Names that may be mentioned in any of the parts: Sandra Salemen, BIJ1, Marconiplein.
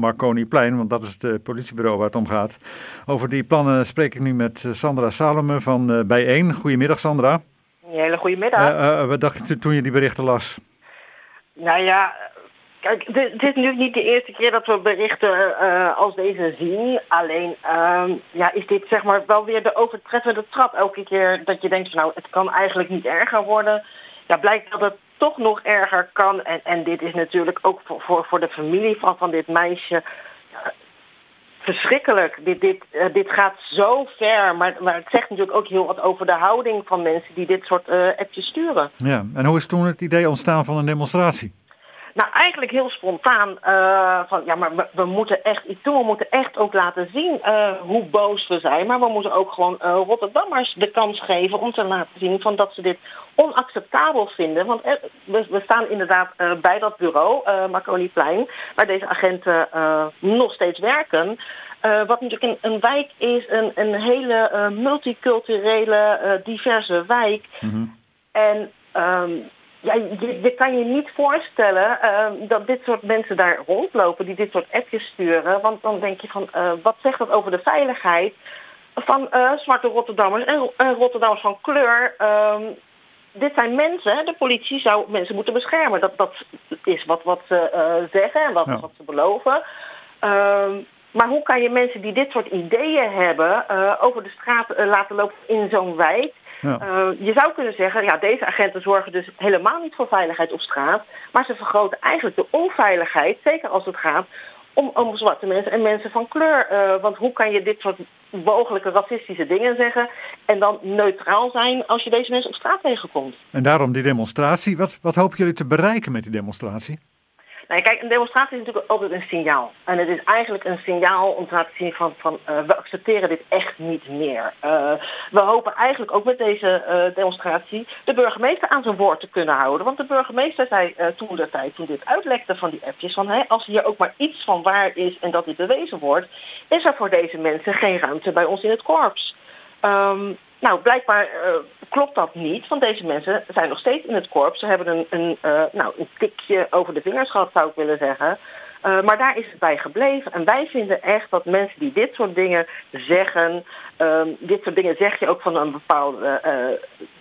Marconiplein, want dat is het politiebureau waar het om gaat. Over die plannen spreek ik nu met Sandra Salemen van BIJ1. Goedemiddag, Sandra. Een hele goede middag. Wat dacht je toen je die berichten las? Nou ja, kijk, het is nu niet de eerste keer dat we berichten als deze zien. Alleen is dit zeg maar wel weer de overtreffende trap. Elke keer dat je denkt, van, nou, het kan eigenlijk niet erger worden. Ja, blijkt dat het toch nog erger kan. En dit is natuurlijk ook voor de familie van dit meisje verschrikkelijk. Dit gaat zo ver. Maar het zegt natuurlijk ook heel wat over de houding van mensen die dit soort appjes sturen. Ja, en hoe is toen het idee ontstaan van een demonstratie? Nou, eigenlijk heel spontaan. We moeten echt iets doen. We moeten echt ook laten zien hoe boos we zijn. Maar we moeten ook gewoon Rotterdammers de kans geven om te laten zien van dat ze dit onacceptabel vinden. Want we staan inderdaad bij dat bureau, Marconiplein, waar deze agenten nog steeds werken. Wat natuurlijk een wijk is, een hele multiculturele, diverse wijk. Mm-hmm. En je kan je niet voorstellen dat dit soort mensen daar rondlopen, die dit soort appjes sturen. Want dan denk je van, wat zegt dat over de veiligheid van zwarte Rotterdammers en Rotterdammers van kleur? Dit zijn mensen, hè? De politie zou mensen moeten beschermen. Dat is wat ze zeggen en wat ze beloven. Maar hoe kan je mensen die dit soort ideeën hebben over de straat laten lopen in zo'n wijk? Ja. Je zou kunnen zeggen, ja, deze agenten zorgen dus helemaal niet voor veiligheid op straat. Maar ze vergroten eigenlijk de onveiligheid, zeker als het gaat om zwarte mensen en mensen van kleur. Want hoe kan je dit soort mogelijke racistische dingen zeggen en dan neutraal zijn als je deze mensen op straat tegenkomt? En daarom die demonstratie. Wat hopen jullie te bereiken met die demonstratie? Nou, kijk, een demonstratie is natuurlijk altijd een signaal. En het is eigenlijk een signaal om te laten zien van we accepteren dit echt niet meer. We hopen eigenlijk ook met deze demonstratie de burgemeester aan zijn woord te kunnen houden. Want de burgemeester zei toen dit uitlekte van die appjes, van als hier ook maar iets van waar is en dat dit bewezen wordt, is er voor deze mensen geen ruimte bij ons in het korps. Blijkbaar klopt dat niet, want deze mensen zijn nog steeds in het korps. Ze hebben een tikje over de vingers gehad, zou ik willen zeggen. Maar daar is het bij gebleven. En wij vinden echt dat mensen die dit soort dingen zeggen, dit soort dingen zeg je ook van een bepaalde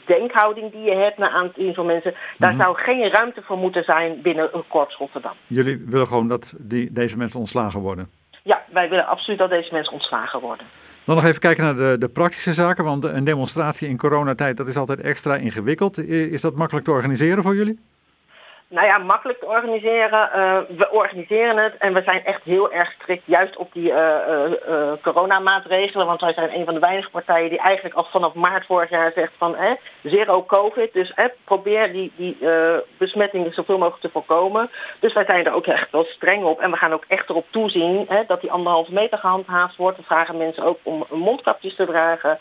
denkhouding die je hebt naar aanzien van mensen. Daar zou geen ruimte voor moeten zijn binnen een korps Rotterdam. Jullie willen gewoon dat deze mensen ontslagen worden? Ja, wij willen absoluut dat deze mensen ontslagen worden. Dan nog even kijken naar de praktische zaken, want een demonstratie in coronatijd, dat is altijd extra ingewikkeld. Is dat makkelijk te organiseren voor jullie? Nou ja, makkelijk te organiseren. We organiseren het en we zijn echt heel erg strikt juist op die coronamaatregelen. Want wij zijn een van de weinige partijen die eigenlijk al vanaf maart vorig jaar zegt van zero covid. Dus probeer die besmettingen zoveel mogelijk te voorkomen. Dus wij zijn er ook echt wel streng op. En we gaan ook echt erop toezien dat die 1,5 meter gehandhaafd wordt. We vragen mensen ook om mondkapjes te dragen.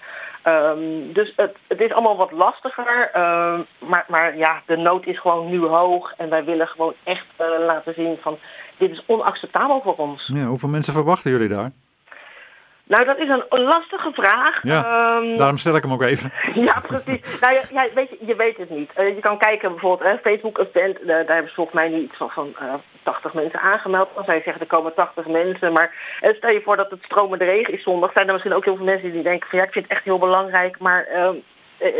Dus het is allemaal wat lastiger, maar de nood is gewoon nu hoog en wij willen gewoon echt laten zien van dit is onacceptabel voor ons. Ja, hoeveel mensen verwachten jullie daar? Nou, dat is een lastige vraag. Ja, daarom stel ik hem ook even. Ja, precies. Nou, ja, weet je weet het niet. Je kan kijken bijvoorbeeld, Facebook-event, daar hebben ze volgens mij nu iets van 80 mensen aangemeld. Dan zou je zeggen, er komen 80 mensen. Maar stel je voor dat het stromende regen is zondag. Zijn er misschien ook heel veel mensen die denken van ja, ik vind het echt heel belangrijk, maar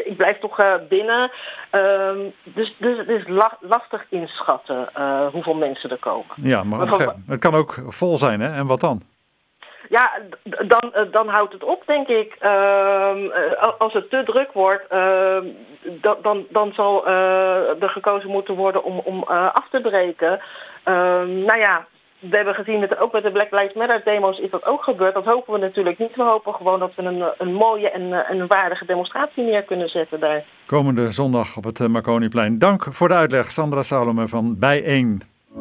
ik blijf toch binnen. Dus het is lastig inschatten hoeveel mensen er komen. Ja, maar het kan ook vol zijn, hè? En wat dan? Ja, dan houdt het op, denk ik. Als het te druk wordt, dan zal er gekozen moeten worden om af te breken. We hebben gezien dat ook met de Black Lives Matter demo's is dat ook gebeurd. Dat hopen we natuurlijk niet. We hopen gewoon dat we een mooie en een waardige demonstratie neer kunnen zetten daar. Komende zondag op het Marconiplein. Dank voor de uitleg, Sandra Salemen van BIJ1.